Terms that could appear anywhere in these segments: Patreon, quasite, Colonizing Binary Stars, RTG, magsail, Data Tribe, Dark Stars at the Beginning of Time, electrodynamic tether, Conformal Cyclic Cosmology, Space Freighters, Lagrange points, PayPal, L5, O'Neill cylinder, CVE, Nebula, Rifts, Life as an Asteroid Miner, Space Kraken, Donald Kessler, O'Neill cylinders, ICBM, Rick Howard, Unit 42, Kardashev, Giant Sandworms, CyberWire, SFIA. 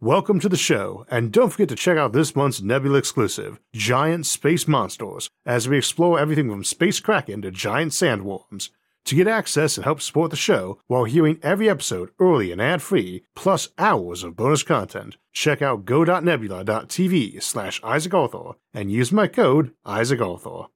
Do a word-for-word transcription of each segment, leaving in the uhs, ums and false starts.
Welcome to the show, and don't forget to check out this month's Nebula exclusive, Giant Space Monsters, as we explore everything from Space Kraken to Giant Sandworms. To get access and help support the show while hearing every episode early and ad-free, plus hours of bonus content, check out go.nebula.tv slash IsaacArthur and use my code IsaacArthur.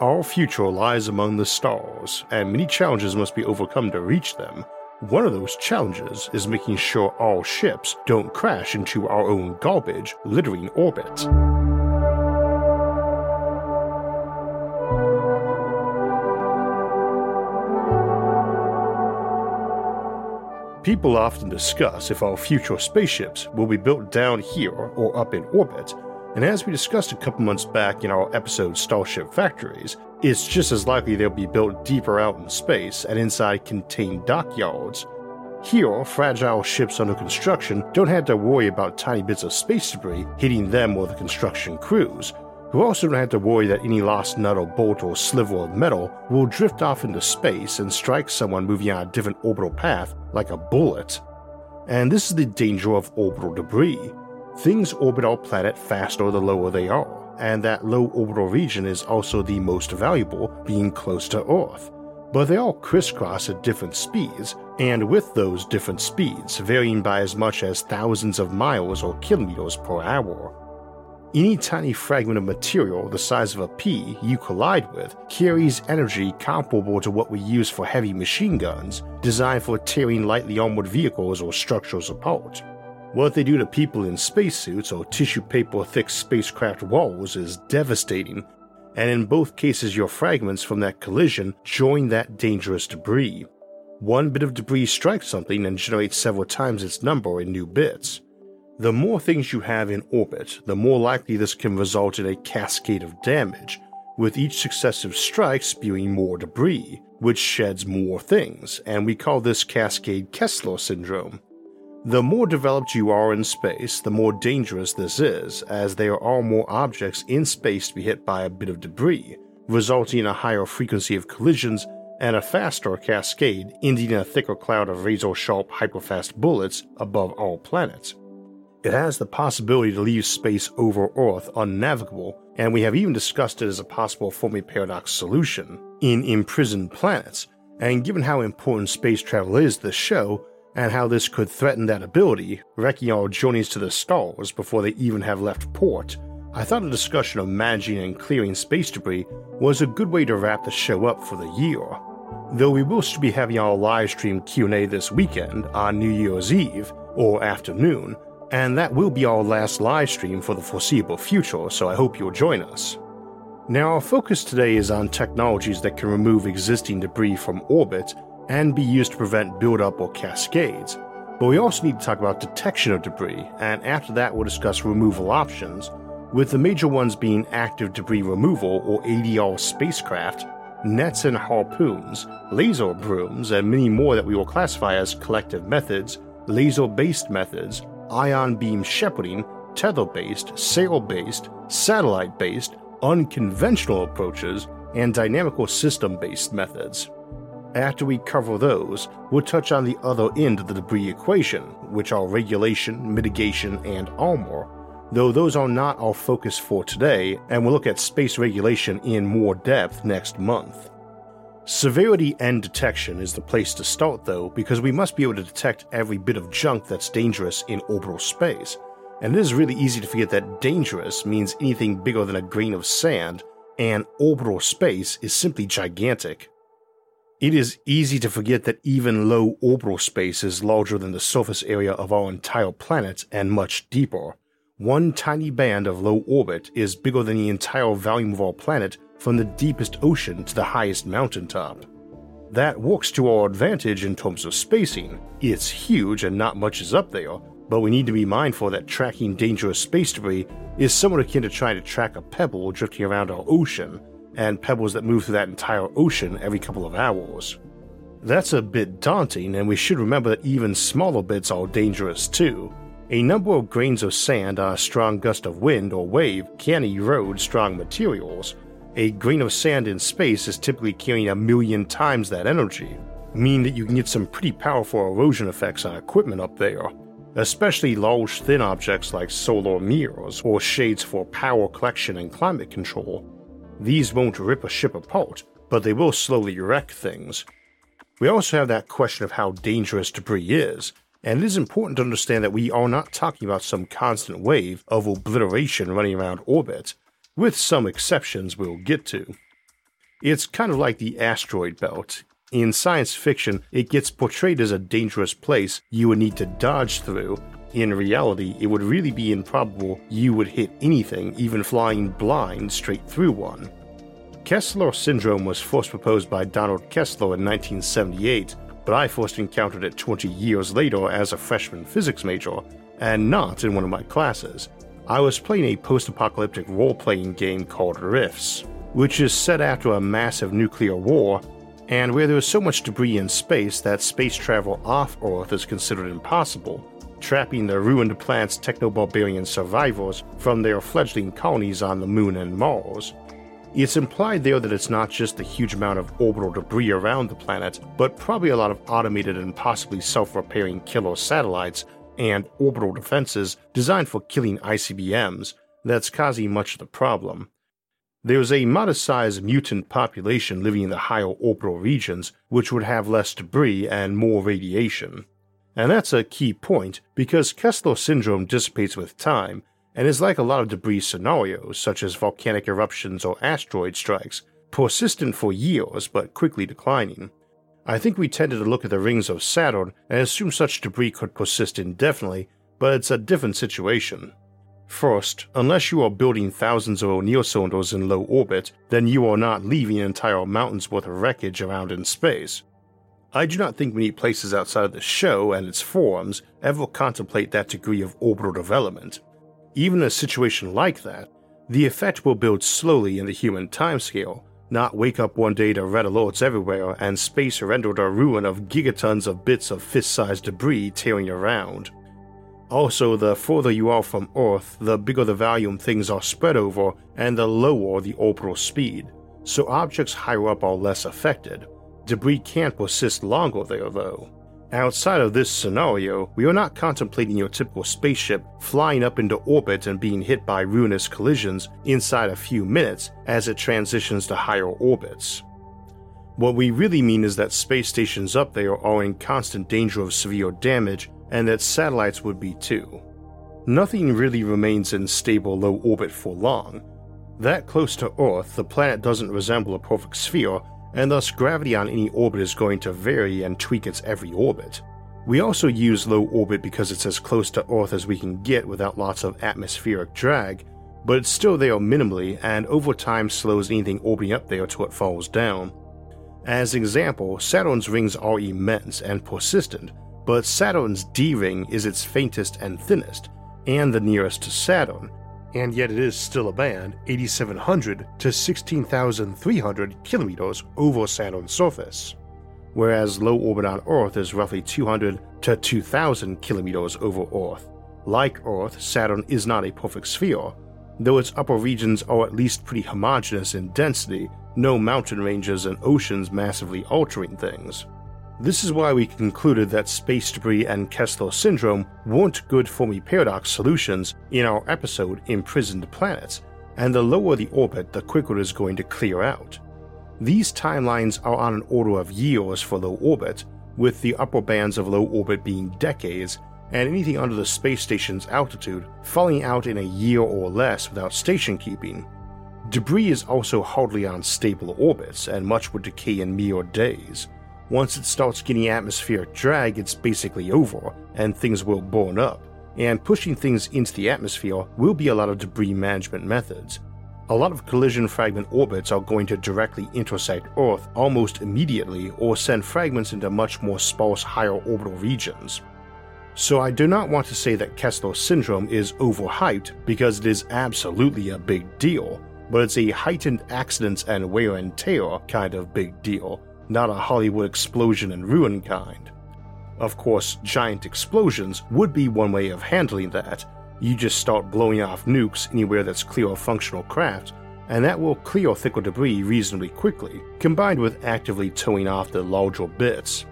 Our future lies among the stars, and many challenges must be overcome to reach them. One of those challenges is making sure our ships don't crash into our own garbage, littering orbit. People often discuss if our future spaceships will be built down here or up in orbit, and as we discussed a couple months back in our episode Starship Factories, it's just as likely they'll be built deeper out in space and inside contained dockyards. Here, fragile ships under construction don't have to worry about tiny bits of space debris hitting them or the construction crews, who also don't have to worry that any lost nut or bolt or sliver of metal will drift off into space and strike someone moving on a different orbital path like a bullet. And this is the danger of orbital debris. Things orbit our planet faster the lower they are, and that low orbital region is also the most valuable, being close to Earth. But they all crisscross at different speeds, and with those different speeds varying by as much as thousands of miles or kilometers per hour. Any tiny fragment of material the size of a pea you collide with carries energy comparable to what we use for heavy machine guns, designed for tearing lightly armored vehicles or structures apart. What they do to people in spacesuits or tissue paper-thick spacecraft walls is devastating, and in both cases your fragments from that collision join that dangerous debris. One bit of debris strikes something and generates several times its number in new bits. The more things you have in orbit, the more likely this can result in a cascade of damage, with each successive strike spewing more debris, which sheds more things, and we call this cascade Kessler syndrome. The more developed you are in space, the more dangerous this is, as there are more objects in space to be hit by a bit of debris, resulting in a higher frequency of collisions and a faster cascade, ending in a thicker cloud of razor-sharp hyperfast bullets above all planets. It has the possibility to leave space over Earth unnavigable, and we have even discussed it as a possible Fermi Paradox solution in Imprisoned Planets, and given how important space travel is to this show, and how this could threaten that ability, wrecking our journeys to the stars before they even have left port, I thought a discussion of managing and clearing space debris was a good way to wrap the show up for the year. Though we will still be having our live stream Q and A this weekend on New Year's Eve, or afternoon, and that will be our last live stream for the foreseeable future, so I hope you'll join us. Now, our focus today is on technologies that can remove existing debris from orbit and be used to prevent buildup or cascades, but we also need to talk about detection of debris, and after that we'll discuss removal options, with the major ones being active debris removal or A D R spacecraft, nets and harpoons, laser brooms, and many more that we will classify as collective methods, laser-based methods, ion beam shepherding, tether-based, sail-based, satellite-based, unconventional approaches, and dynamical system-based methods. After we cover those, we'll touch on the other end of the debris equation, which are regulation, mitigation, and armor, though those are not our focus for today, and we'll look at space regulation in more depth next month. Severity and detection is the place to start though, because we must be able to detect every bit of junk that's dangerous in orbital space, and it is really easy to forget that dangerous means anything bigger than a grain of sand, and orbital space is simply gigantic. It is easy to forget that even low orbital space is larger than the surface area of our entire planet and much deeper. One tiny band of low orbit is bigger than the entire volume of our planet from the deepest ocean to the highest mountaintop. That works to our advantage in terms of spacing. It's huge and not much is up there, but we need to be mindful that tracking dangerous space debris is somewhat akin to trying to track a pebble drifting around our ocean, and pebbles that move through that entire ocean every couple of hours. That's a bit daunting, and we should remember that even smaller bits are dangerous too. A number of grains of sand on a strong gust of wind or wave can erode strong materials. A grain of sand in space is typically carrying a million times that energy, meaning that you can get some pretty powerful erosion effects on equipment up there. especially large thin objects like solar mirrors or shades for power collection and climate control. These won't rip a ship apart, but they will slowly wreck things. We also have that question of how dangerous debris is, and it is important to understand that we are not talking about some constant wave of obliteration running around orbit, with some exceptions we'll get to. It's kind of like the asteroid belt. In science fiction, it gets portrayed as a dangerous place you would need to dodge through. In reality, it would really be improbable you would hit anything, even flying blind straight through one. Kessler syndrome was first proposed by Donald Kessler in nineteen seventy-eight, but I first encountered it twenty years later as a freshman physics major, and not in one of my classes. I was playing a post-apocalyptic role-playing game called Rifts, which is set after a massive nuclear war, and where there is so much debris in space that space travel off Earth is considered impossible, trapping the ruined planet's techno-barbarian survivors from their fledgling colonies on the Moon and Mars. It's implied there that it's not just the huge amount of orbital debris around the planet, but probably a lot of automated and possibly self-repairing killer satellites and orbital defenses designed for killing I C B Ms that's causing much of the problem. There's a modest-sized mutant population living in the higher orbital regions, which would have less debris and more radiation. And that's a key point, because Kessler syndrome dissipates with time, and is like a lot of debris scenarios, such as volcanic eruptions or asteroid strikes, persistent for years but quickly declining. I think we tended to look at the rings of Saturn and assume such debris could persist indefinitely, but it's a different situation. First, unless you are building thousands of O'Neill cylinders in low orbit, then you are not leaving entire mountains worth of wreckage around in space. I do not think many places outside of the show and its forums ever contemplate that degree of orbital development. Even in a situation like that, the effect will build slowly in the human timescale, not wake up one day to red alerts everywhere and space rendered a ruin of gigatons of bits of fist-sized debris tearing around. Also, the further you are from Earth, the bigger the volume things are spread over and the lower the orbital speed, so objects higher up are less affected. Debris can't persist longer there, though. Outside of this scenario, we are not contemplating your typical spaceship flying up into orbit and being hit by ruinous collisions inside a few minutes as it transitions to higher orbits. What we really mean is that space stations up there are in constant danger of severe damage, and that satellites would be too. Nothing really remains in stable low orbit for long. That close to Earth, the planet doesn't resemble a perfect sphere, and thus gravity on any orbit is going to vary and tweak its every orbit. We also use low orbit because it's as close to Earth as we can get without lots of atmospheric drag, but it's still there minimally and over time slows anything orbiting up there till it falls down. As example, Saturn's rings are immense and persistent, but Saturn's D-ring is its faintest and thinnest, and the nearest to Saturn, and yet it is still a band eighty-seven hundred to sixteen thousand three hundred kilometers over Saturn's surface, whereas low orbit on Earth is roughly two hundred to two thousand kilometers over Earth. Like Earth, Saturn is not a perfect sphere, though its upper regions are at least pretty homogeneous in density, no mountain ranges and oceans massively altering things. This is why we concluded that space debris and Kessler syndrome weren't good Fermi Paradox solutions in our episode Imprisoned Planets, and the lower the orbit, the quicker it is going to clear out. These timelines are on an order of years for low orbit, with the upper bands of low orbit being decades, and anything under the space station's altitude falling out in a year or less without station keeping. Debris is also hardly on stable orbits, and much would decay in mere days. Once it starts getting atmospheric drag, it's basically over, and things will burn up, and pushing things into the atmosphere will be a lot of debris management methods. A lot of collision fragment orbits are going to directly intersect Earth almost immediately or send fragments into much more sparse higher orbital regions. So I do not want to say that Kessler syndrome is overhyped, because it is absolutely a big deal, but it's a heightened accidents and wear and tear kind of big deal, not a Hollywood explosion and ruin kind. Of course, giant explosions would be one way of handling that. You just start blowing off nukes anywhere that's clear of functional craft, and that will clear thicker debris reasonably quickly, combined with actively towing off the larger bits.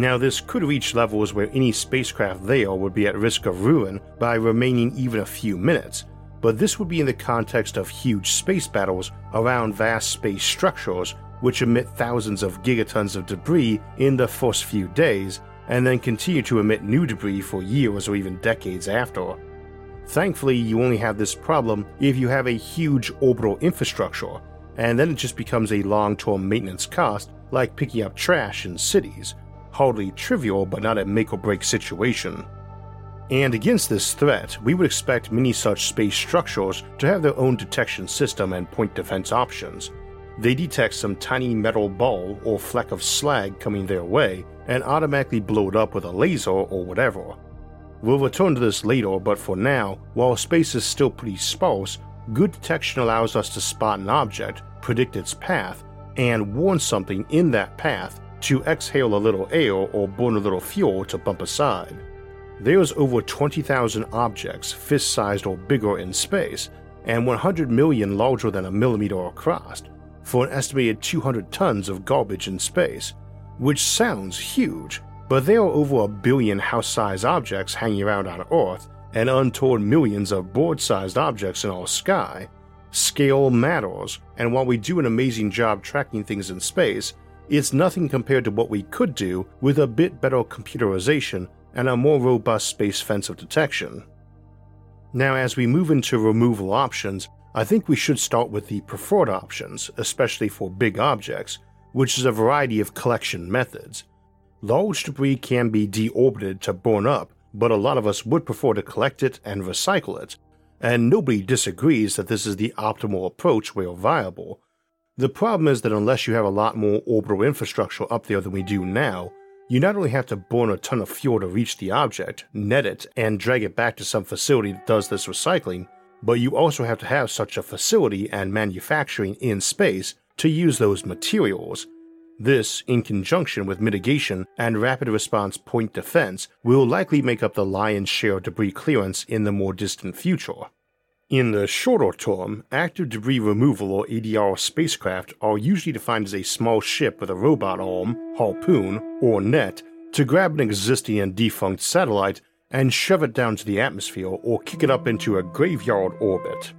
Now, this could reach levels where any spacecraft there would be at risk of ruin by remaining even a few minutes, but this would be in the context of huge space battles around vast space structures which emit thousands of gigatons of debris in the first few days and then continue to emit new debris for years or even decades after. Thankfully, you only have this problem if you have a huge orbital infrastructure, and then it just becomes a long-term maintenance cost like picking up trash in cities. Hardly trivial, but not a make-or-break situation. And against this threat, we would expect many such space structures to have their own detection system and point defense options. They detect some tiny metal ball or fleck of slag coming their way and automatically blow it up with a laser or whatever. We'll return to this later, but for now, while space is still pretty sparse, good detection allows us to spot an object, predict its path, and warn something in that path to exhale a little air or burn a little fuel to bump aside. There's over twenty thousand objects, fist-sized or bigger, in space, and one hundred million larger than a millimeter across, for an estimated two hundred tons of garbage in space, which sounds huge, but there are over a billion house-sized objects hanging around on Earth and untold millions of bird-sized objects in our sky. Scale matters, and while we do an amazing job tracking things in space, it's nothing compared to what we could do with a bit better computerization and a more robust space fence of detection. Now, as we move into removal options, I think we should start with the preferred options, especially for big objects, which is a variety of collection methods. Large debris can be deorbited to burn up, but a lot of us would prefer to collect it and recycle it, and nobody disagrees that this is the optimal approach where viable. The problem is that unless you have a lot more orbital infrastructure up there than we do now, you not only have to burn a ton of fuel to reach the object, net it, and drag it back to some facility that does this recycling, but you also have to have such a facility and manufacturing in space to use those materials. This, in conjunction with mitigation and rapid response point defense, will likely make up the lion's share of debris clearance in the more distant future. In the shorter term, active debris removal or A D R spacecraft are usually defined as a small ship with a robot arm, harpoon, or net to grab an existing and defunct satellite and shove it down to the atmosphere or kick it up into a graveyard orbit.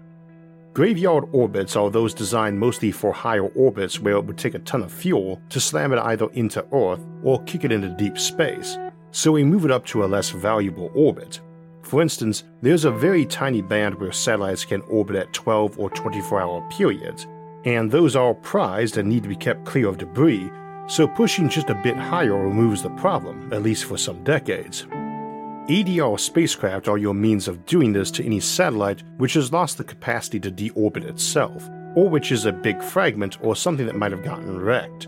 Graveyard orbits are those designed mostly for higher orbits where it would take a ton of fuel to slam it either into Earth or kick it into deep space, so we move it up to a less valuable orbit. For instance, there's a very tiny band where satellites can orbit at twelve or twenty-four hour periods, and those are prized and need to be kept clear of debris, so pushing just a bit higher removes the problem, at least for some decades. A D R spacecraft are your means of doing this to any satellite which has lost the capacity to deorbit itself, or which is a big fragment or something that might have gotten wrecked.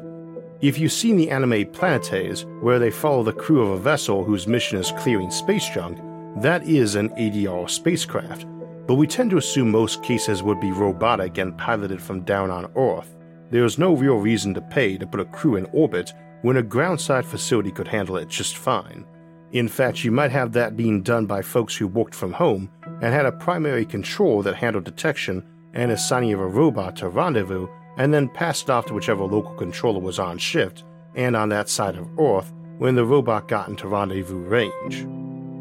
If you've seen the anime Planetes, where they follow the crew of a vessel whose mission is clearing space junk, that is an A D R spacecraft, but we tend to assume most cases would be robotic and piloted from down on Earth. There is no real reason to pay to put a crew in orbit when a ground-side facility could handle it just fine. In fact, you might have that being done by folks who worked from home and had a primary control that handled detection and assigning of a robot to rendezvous and then passed it off to whichever local controller was on shift and on that side of Earth when the robot got into rendezvous range,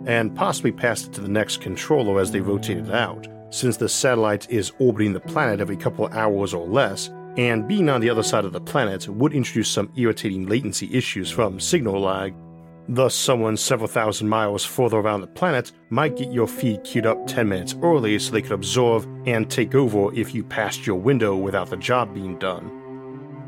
and possibly passed it to the next controller as they rotated out, since the satellite is orbiting the planet every couple of hours or less, and being on the other side of the planet would introduce some irritating latency issues from signal lag. Thus, someone several thousand miles further around the planet might get your feed queued up ten minutes early so they could observe and take over if you passed your window without the job being done.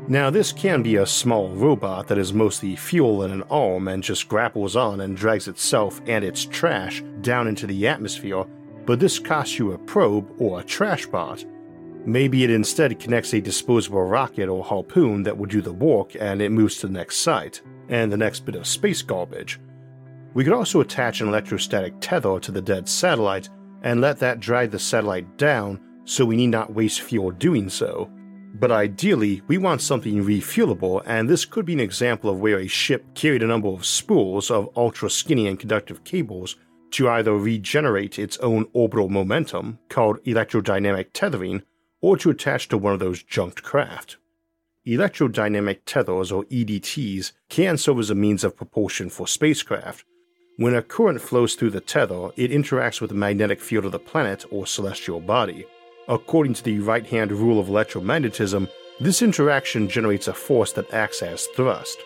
Now, this can be a small robot that is mostly fuel in an arm and just grapples on and drags itself and its trash down into the atmosphere, but this costs you a probe or a trash bot. Maybe it instead connects a disposable rocket or harpoon that will do the work and it moves to the next site, and the next bit of space garbage. We could also attach an electrostatic tether to the dead satellite and let that drag the satellite down so we need not waste fuel doing so. But ideally, we want something refuelable, and this could be an example of where a ship carried a number of spools of ultra-skinny and conductive cables to either regenerate its own orbital momentum, called electrodynamic tethering, or to attach to one of those junked craft. electrodynamic tethers, or E D Ts, can serve as a means of propulsion for spacecraft. When a current flows through the tether, it interacts with the magnetic field of the planet or celestial body. According to the right-hand rule of electromagnetism, this interaction generates a force that acts as thrust.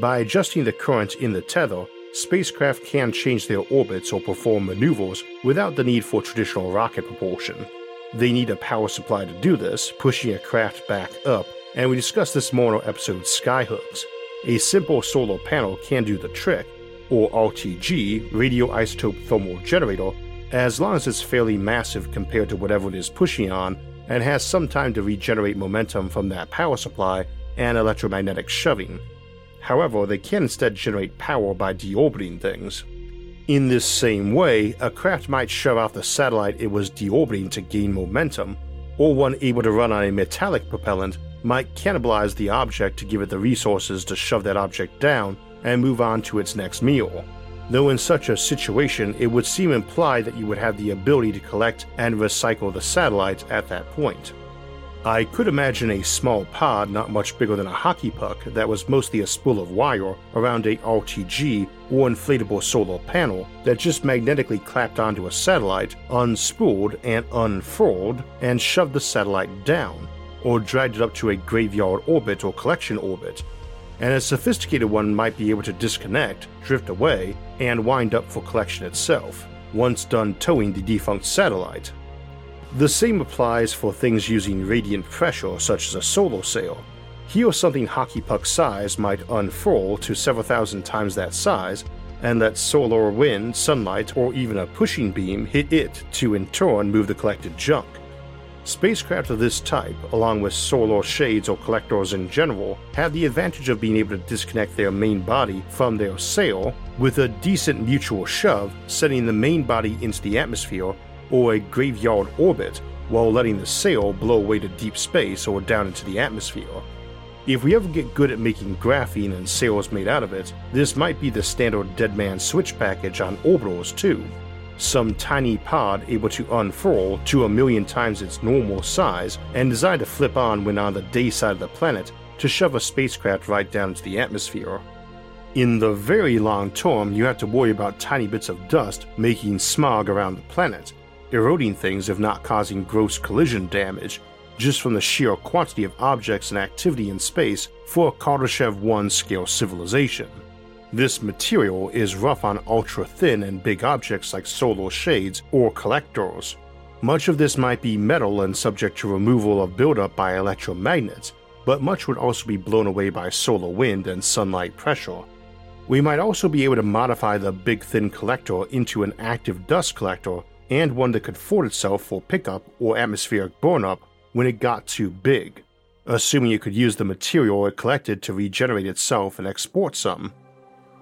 By adjusting the current in the tether, spacecraft can change their orbits or perform maneuvers without the need for traditional rocket propulsion. They need a power supply to do this, pushing a craft back up, and we discussed this more in our episode Skyhooks. A simple solar panel can do the trick, or R T G, radioisotope thermal generator, as long as it's fairly massive compared to whatever it is pushing on and has some time to regenerate momentum from that power supply and electromagnetic shoving. However, they can instead generate power by deorbiting things. In this same way, a craft might shove off the satellite it was deorbiting to gain momentum, or one able to run on a metallic propellant might cannibalize the object to give it the resources to shove that object down and move on to its next meal, though in such a situation it would seem implied that you would have the ability to collect and recycle the satellites at that point. I could imagine a small pod not much bigger than a hockey puck that was mostly a spool of wire around a R T G or inflatable solar panel that just magnetically clapped onto a satellite, unspooled and unfurled, and shoved the satellite down, or dragged it up to a graveyard orbit or collection orbit, and a sophisticated one might be able to disconnect, drift away, and wind up for collection itself, once done towing the defunct satellite. The same applies for things using radiant pressure such as a solar sail. Here something hockey puck size might unfurl to several thousand times that size and let solar, wind, sunlight, or even a pushing beam hit it to in turn move the collected junk. Spacecraft of this type, along with solar shades or collectors in general, have the advantage of being able to disconnect their main body from their sail with a decent mutual shove, sending the main body into the atmosphere or a graveyard orbit while letting the sail blow away to deep space or down into the atmosphere. If we ever get good at making graphene and sails made out of it, this might be the standard dead man switch package on orbitals too. Some tiny pod able to unfurl to a million times its normal size and designed to flip on when on the day side of the planet to shove a spacecraft right down into the atmosphere. In the very long term, you have to worry about tiny bits of dust making smog around the planet, eroding things if not causing gross collision damage, just from the sheer quantity of objects and activity in space for a Kardashev one scale civilization. This material is rough on ultra-thin and big objects like solar shades or collectors. Much of this might be metal and subject to removal of buildup by electromagnets, but much would also be blown away by solar wind and sunlight pressure. We might also be able to modify the big thin collector into an active dust collector and one that could afford itself for pickup or atmospheric burn-up when it got too big, assuming it could use the material it collected to regenerate itself and export some.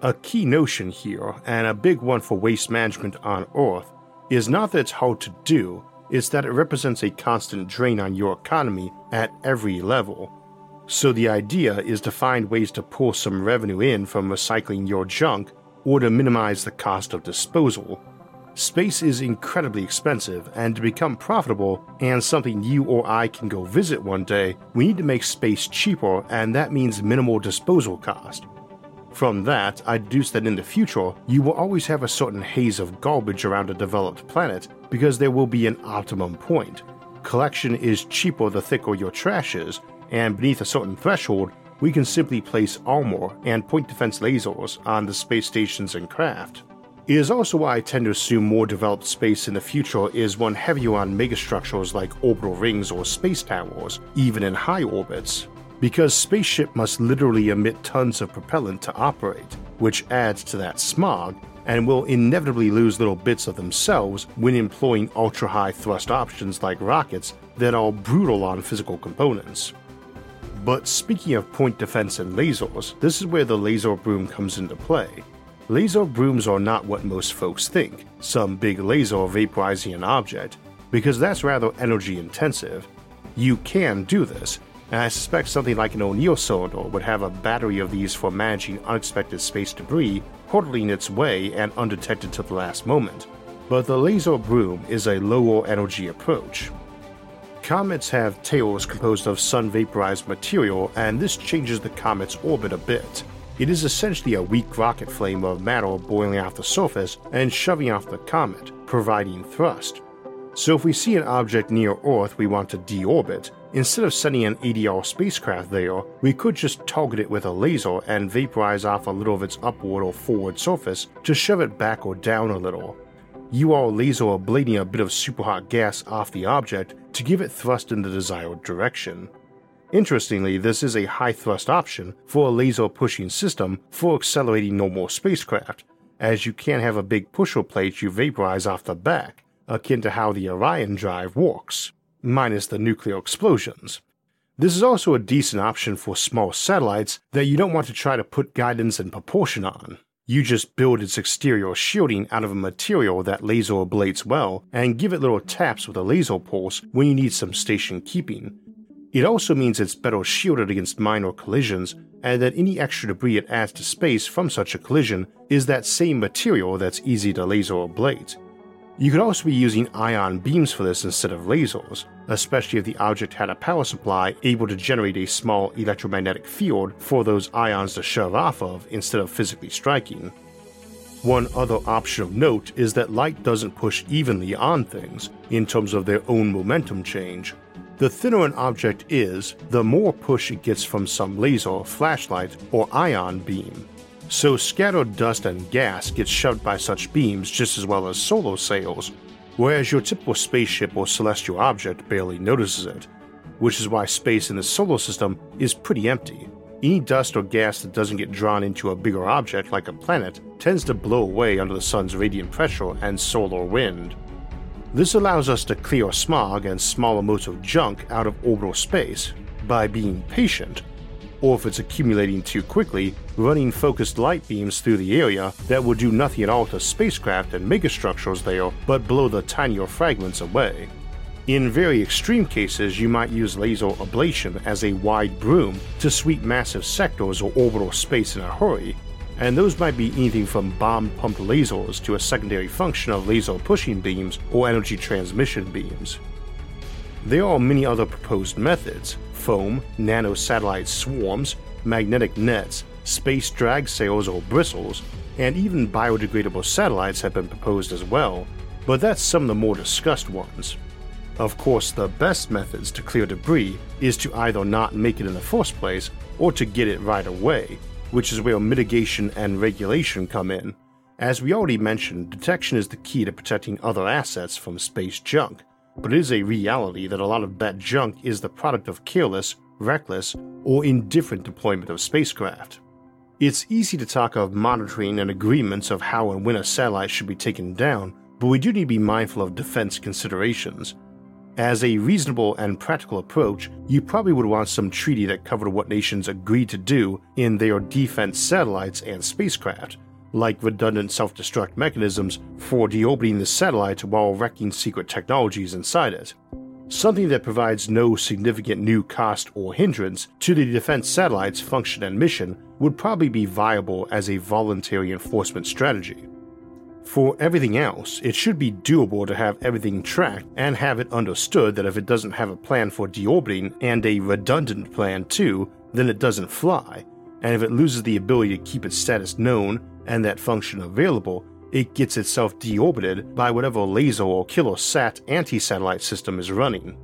A key notion here, and a big one for waste management on Earth, is not that it's hard to do, it's that it represents a constant drain on your economy at every level. So the idea is to find ways to pull some revenue in from recycling your junk or to minimize the cost of disposal. Space is incredibly expensive, and to become profitable and something you or I can go visit one day, we need to make space cheaper, and that means minimal disposal cost. From that, I deduce that in the future, you will always have a certain haze of garbage around a developed planet because there will be an optimum point. Collection is cheaper the thicker your trash is, and beneath a certain threshold, we can simply place armor and point defense lasers on the space stations and craft. It is also why I tend to assume more developed space in the future is one heavier on megastructures like orbital rings or space towers, even in high orbits, because spaceship must literally emit tons of propellant to operate, which adds to that smog and will inevitably lose little bits of themselves when employing ultra-high thrust options like rockets that are brutal on physical components. But speaking of point defense and lasers, this is where the laser broom comes into play. Laser brooms are not what most folks think, some big laser vaporizing an object, because that's rather energy intensive. You can do this, and I suspect something like an O'Neill cylinder would have a battery of these for managing unexpected space debris hurtling its way and undetected till the last moment, but the laser broom is a lower energy approach. Comets have tails composed of sun-vaporized material, and this changes the comet's orbit a bit. It is essentially a weak rocket flame of matter boiling off the surface and shoving off the comet, providing thrust. So if we see an object near Earth we want to deorbit, instead of sending an A D R spacecraft there, we could just target it with a laser and vaporize off a little of its upward or forward surface to shove it back or down a little. You are laser ablating a bit of superhot gas off the object to give it thrust in the desired direction. Interestingly, this is a high thrust option for a laser pushing system for accelerating normal spacecraft, as you can't have a big pusher plate you vaporize off the back, akin to how the Orion drive works, minus the nuclear explosions. This is also a decent option for small satellites that you don't want to try to put guidance and propulsion on. You just build its exterior shielding out of a material that laser ablates well and give it little taps with a laser pulse when you need some station keeping. It also means it's better shielded against minor collisions, and that any extra debris it adds to space from such a collision is that same material that's easy to laser ablate. You could also be using ion beams for this instead of lasers, especially if the object had a power supply able to generate a small electromagnetic field for those ions to shove off of instead of physically striking. One other option of note is that light doesn't push evenly on things in terms of their own momentum change. The thinner an object is, the more push it gets from some laser, flashlight, or ion beam. So scattered dust and gas gets shoved by such beams just as well as solar sails, whereas your typical spaceship or celestial object barely notices it, which is why space in the solar system is pretty empty. Any dust or gas that doesn't get drawn into a bigger object like a planet tends to blow away under the sun's radiant pressure and solar wind. This allows us to clear smog and small amounts of junk out of orbital space by being patient, or if it's accumulating too quickly, running focused light beams through the area that will do nothing at all to spacecraft and megastructures there but blow the tinier fragments away. In very extreme cases, you might use laser ablation as a wide broom to sweep massive sectors or orbital space in a hurry, and those might be anything from bomb-pumped lasers to a secondary function of laser pushing beams or energy transmission beams. There are many other proposed methods: foam, nano-satellite swarms, magnetic nets, space drag sails or bristles, and even biodegradable satellites have been proposed as well, but that's some of the more discussed ones. Of course, the best methods to clear debris is to either not make it in the first place or to get it right away, which is where mitigation and regulation come in. As we already mentioned, detection is the key to protecting other assets from space junk, but it is a reality that a lot of that junk is the product of careless, reckless, or indifferent deployment of spacecraft. It's easy to talk of monitoring and agreements of how and when a satellite should be taken down, but we do need to be mindful of defense considerations. As a reasonable and practical approach, you probably would want some treaty that covered what nations agreed to do in their defense satellites and spacecraft, like redundant self-destruct mechanisms for deorbiting the satellite while wrecking secret technologies inside it. Something that provides no significant new cost or hindrance to the defense satellite's function and mission would probably be viable as a voluntary enforcement strategy. For everything else, it should be doable to have everything tracked and have it understood that if it doesn't have a plan for deorbiting, and a redundant plan too, then it doesn't fly, and if it loses the ability to keep its status known and that function available, it gets itself deorbited by whatever laser or killer sat anti-satellite system is running.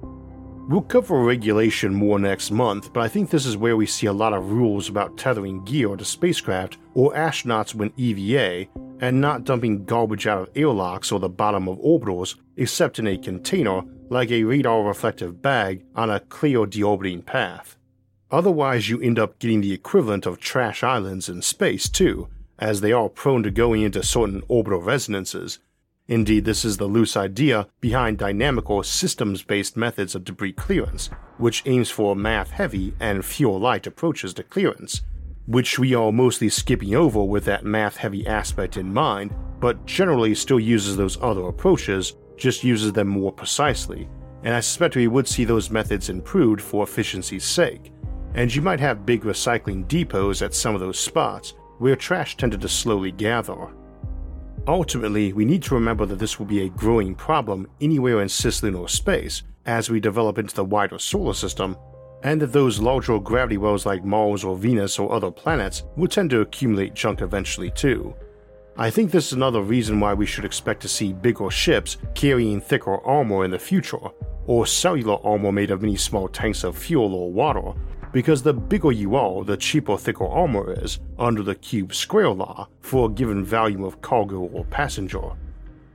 We'll cover regulation more next month, but I think this is where we see a lot of rules about tethering gear to spacecraft or astronauts when E V A, and not dumping garbage out of airlocks or the bottom of orbitals except in a container like a radar reflective bag on a clear deorbiting path. Otherwise you end up getting the equivalent of trash islands in space too, as they are prone to going into certain orbital resonances. Indeed, this is the loose idea behind dynamical systems-based methods of debris clearance, which aims for math-heavy and fewer-light approaches to clearance, which we are mostly skipping over with that math-heavy aspect in mind, but generally still uses those other approaches, just uses them more precisely, and I suspect we would see those methods improved for efficiency's sake, and you might have big recycling depots at some of those spots where trash tended to slowly gather. Ultimately, we need to remember that this will be a growing problem anywhere in cislunar space, as we develop into the wider solar system, and that those larger gravity wells like Mars or Venus or other planets would tend to accumulate junk eventually too. I think this is another reason why we should expect to see bigger ships carrying thicker armor in the future, or cellular armor made of many small tanks of fuel or water, because the bigger you are, the cheaper thicker armor is, under the cube square law, for a given volume of cargo or passenger.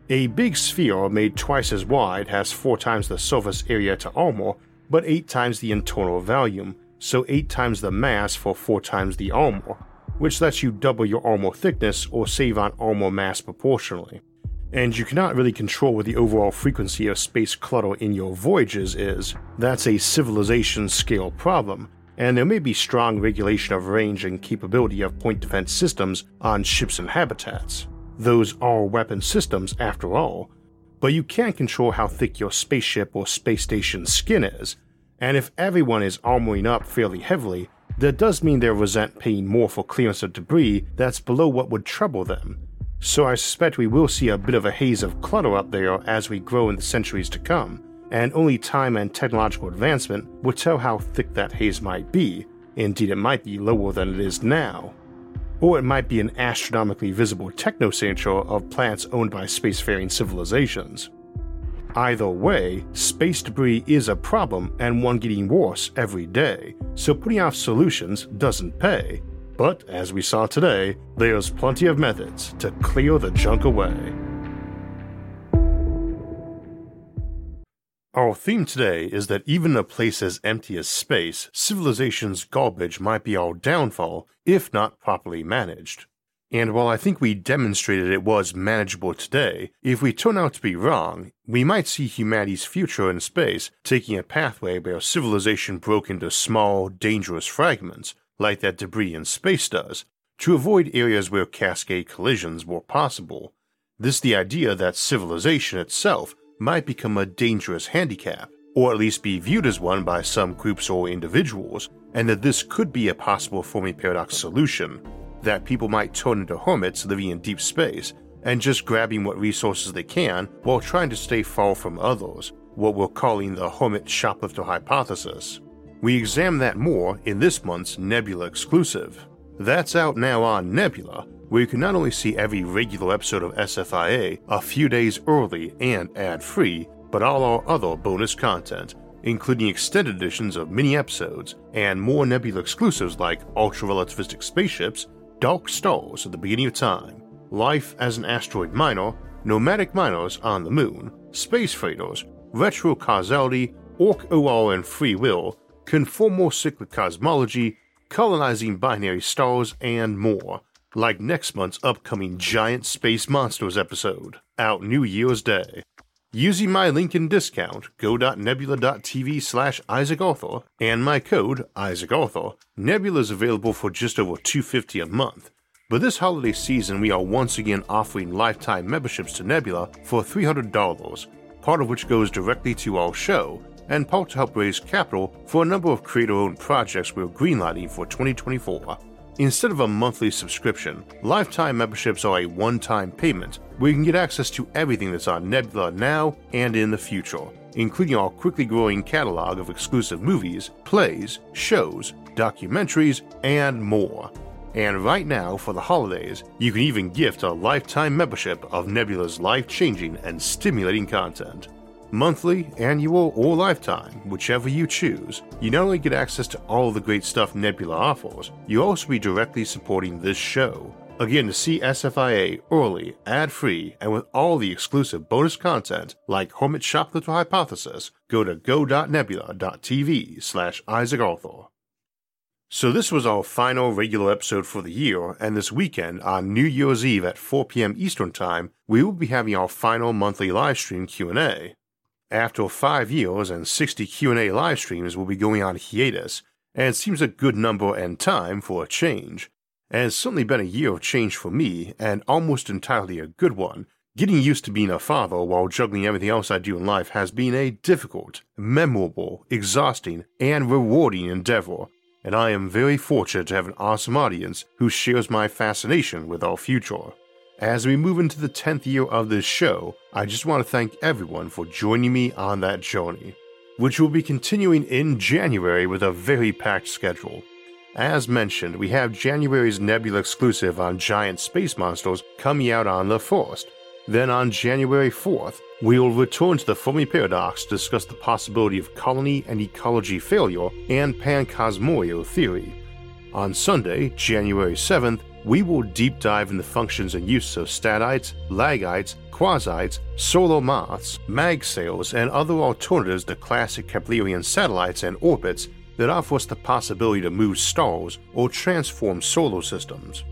A big sphere made twice as wide has four times the surface area to armor, but eight times the internal volume, so eight times the mass for four times the armor, which lets you double your armor thickness or save on armor mass proportionally. And you cannot really control what the overall frequency of space clutter in your voyages is. That's a civilization scale problem, and there may be strong regulation of range and capability of point defense systems on ships and habitats. Those are weapon systems after all, but you can't control how thick your spaceship or space station skin is, and if everyone is armoring up fairly heavily, that does mean they'll resent paying more for clearance of debris that's below what would trouble them. So I suspect we will see a bit of a haze of clutter up there as we grow in the centuries to come, and only time and technological advancement will tell how thick that haze might be. Indeed, it might be lower than it is now. Or it might be an astronomically visible technosignature of planets owned by spacefaring civilizations. Either way, space debris is a problem and one getting worse every day, so putting off solutions doesn't pay. But, as we saw today, there's plenty of methods to clear the junk away. Our theme today is that even a place as empty as space, civilization's garbage might be our downfall if not properly managed. And while I think we demonstrated it was manageable today, if we turn out to be wrong, we might see humanity's future in space taking a pathway where civilization broke into small, dangerous fragments, like that debris in space does, to avoid areas where cascade collisions were possible. This the idea that civilization itself might become a dangerous handicap, or at least be viewed as one by some groups or individuals, and that this could be a possible Fermi Paradox solution, that people might turn into hermits living in deep space and just grabbing what resources they can while trying to stay far from others, what we're calling the Hermit Shoplifter Hypothesis. We examine that more in this month's Nebula exclusive. That's out now on Nebula, where you can not only see every regular episode of S F I A a few days early and ad-free, but all our other bonus content, including extended editions of mini-episodes and more Nebula exclusives like Ultra-Relativistic Spaceships, Dark Stars at the Beginning of Time, Life as an Asteroid Miner, Nomadic Miners on the Moon, Space Freighters, Retro Causality, Orc O R and Free Will, Conformal Cyclic Cosmology, Colonizing Binary Stars, and more, like next month's upcoming Giant Space Monsters episode, out New Year's Day. Using my link in discount, go.nebula.tv slash IsaacArthur, and my code, IsaacArthur, Nebula is available for just over two hundred fifty dollars a month. But this holiday season we are once again offering lifetime memberships to Nebula for three hundred dollars, part of which goes directly to our show, and part to help raise capital for a number of creator-owned projects we're greenlighting for twenty twenty-four. Instead of a monthly subscription, lifetime memberships are a one-time payment where you can get access to everything that's on Nebula now and in the future, including our quickly growing catalog of exclusive movies, plays, shows, documentaries, and more. And right now, for the holidays, you can even gift a lifetime membership of Nebula's life-changing and stimulating content. Monthly, annual, or lifetime, whichever you choose, you not only get access to all the great stuff Nebula offers, you'll also be directly supporting this show. Again, to see S F I A early, ad-free, and with all the exclusive bonus content like Hermit Shoplifter Hypothesis, go to go.nebula.tv slash IsaacArthur. So this was our final regular episode for the year, and this weekend, on New Year's Eve at four p.m. Eastern Time, we will be having our final monthly live stream Q and A. After five years and sixty Q and A live streams will be going on hiatus, and it seems a good number and time for a change. And it's certainly been a year of change for me, and almost entirely a good one. Getting used to being a father while juggling everything else I do in life has been a difficult, memorable, exhausting, and rewarding endeavor, and I am very fortunate to have an awesome audience who shares my fascination with our future. As we move into the tenth year of this show, I just want to thank everyone for joining me on that journey. which will be continuing in January with a very packed schedule. As mentioned, we have January's Nebula exclusive on Giant Space Monsters coming out on the first. Then on January fourth, we will return to the Fermi Paradox to discuss the possibility of colony and ecology failure and pancosmoria theory. On Sunday, January seventh, we will deep dive in the functions and use of statites, lagites, quasites, solar moths, magsails, and other alternatives to classic Keplerian satellites and orbits that offer us the possibility to move stars or transform solar systems.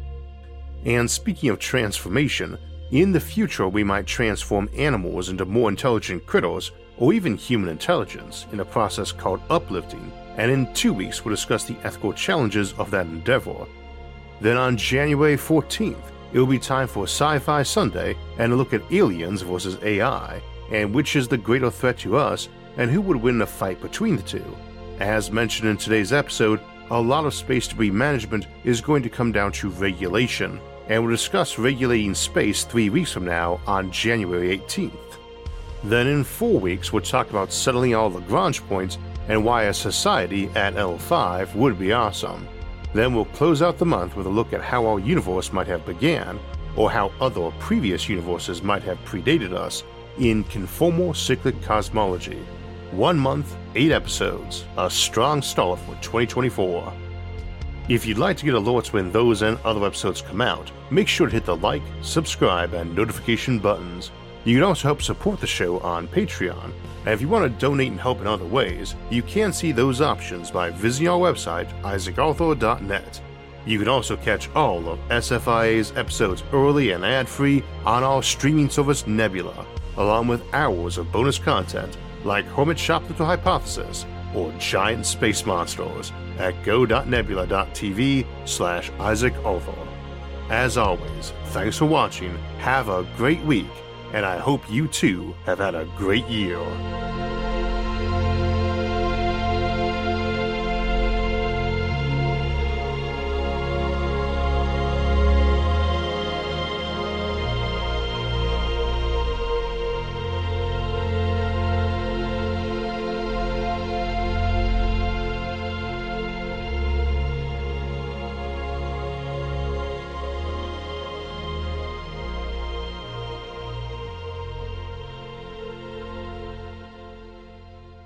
And speaking of transformation, in the future we might transform animals into more intelligent critters or even human intelligence in a process called uplifting, and in two weeks we'll discuss the ethical challenges of that endeavor. Then on January fourteenth, it'll be time for Sci-Fi Sunday and a look at aliens versus A I, and which is the greater threat to us and who would win the fight between the two. As mentioned in today's episode, a lot of space debris management is going to come down to regulation, and we'll discuss regulating space three weeks from now on January eighteenth. Then in four weeks we'll talk about settling all Lagrange points and why a society at L five would be awesome. Then we'll close out the month with a look at how our universe might have began, or how other previous universes might have predated us, in Conformal Cyclic Cosmology. One month, eight episodes, a strong start for twenty twenty-four. If you'd like to get alerts when those and other episodes come out, make sure to hit the like, subscribe, and notification buttons. You can also help support the show on Patreon, and if you want to donate and help in other ways, you can see those options by visiting our website, Isaac Arthur dot net. You can also catch all of S F I A's episodes early and ad-free on our streaming service Nebula, along with hours of bonus content like Hermit Shoplifter Hypothesis or Giant Space Monsters at go dot nebula dot t v slash Isaac Arthur. As always, thanks for watching, have a great week, and I hope you too have had a great year.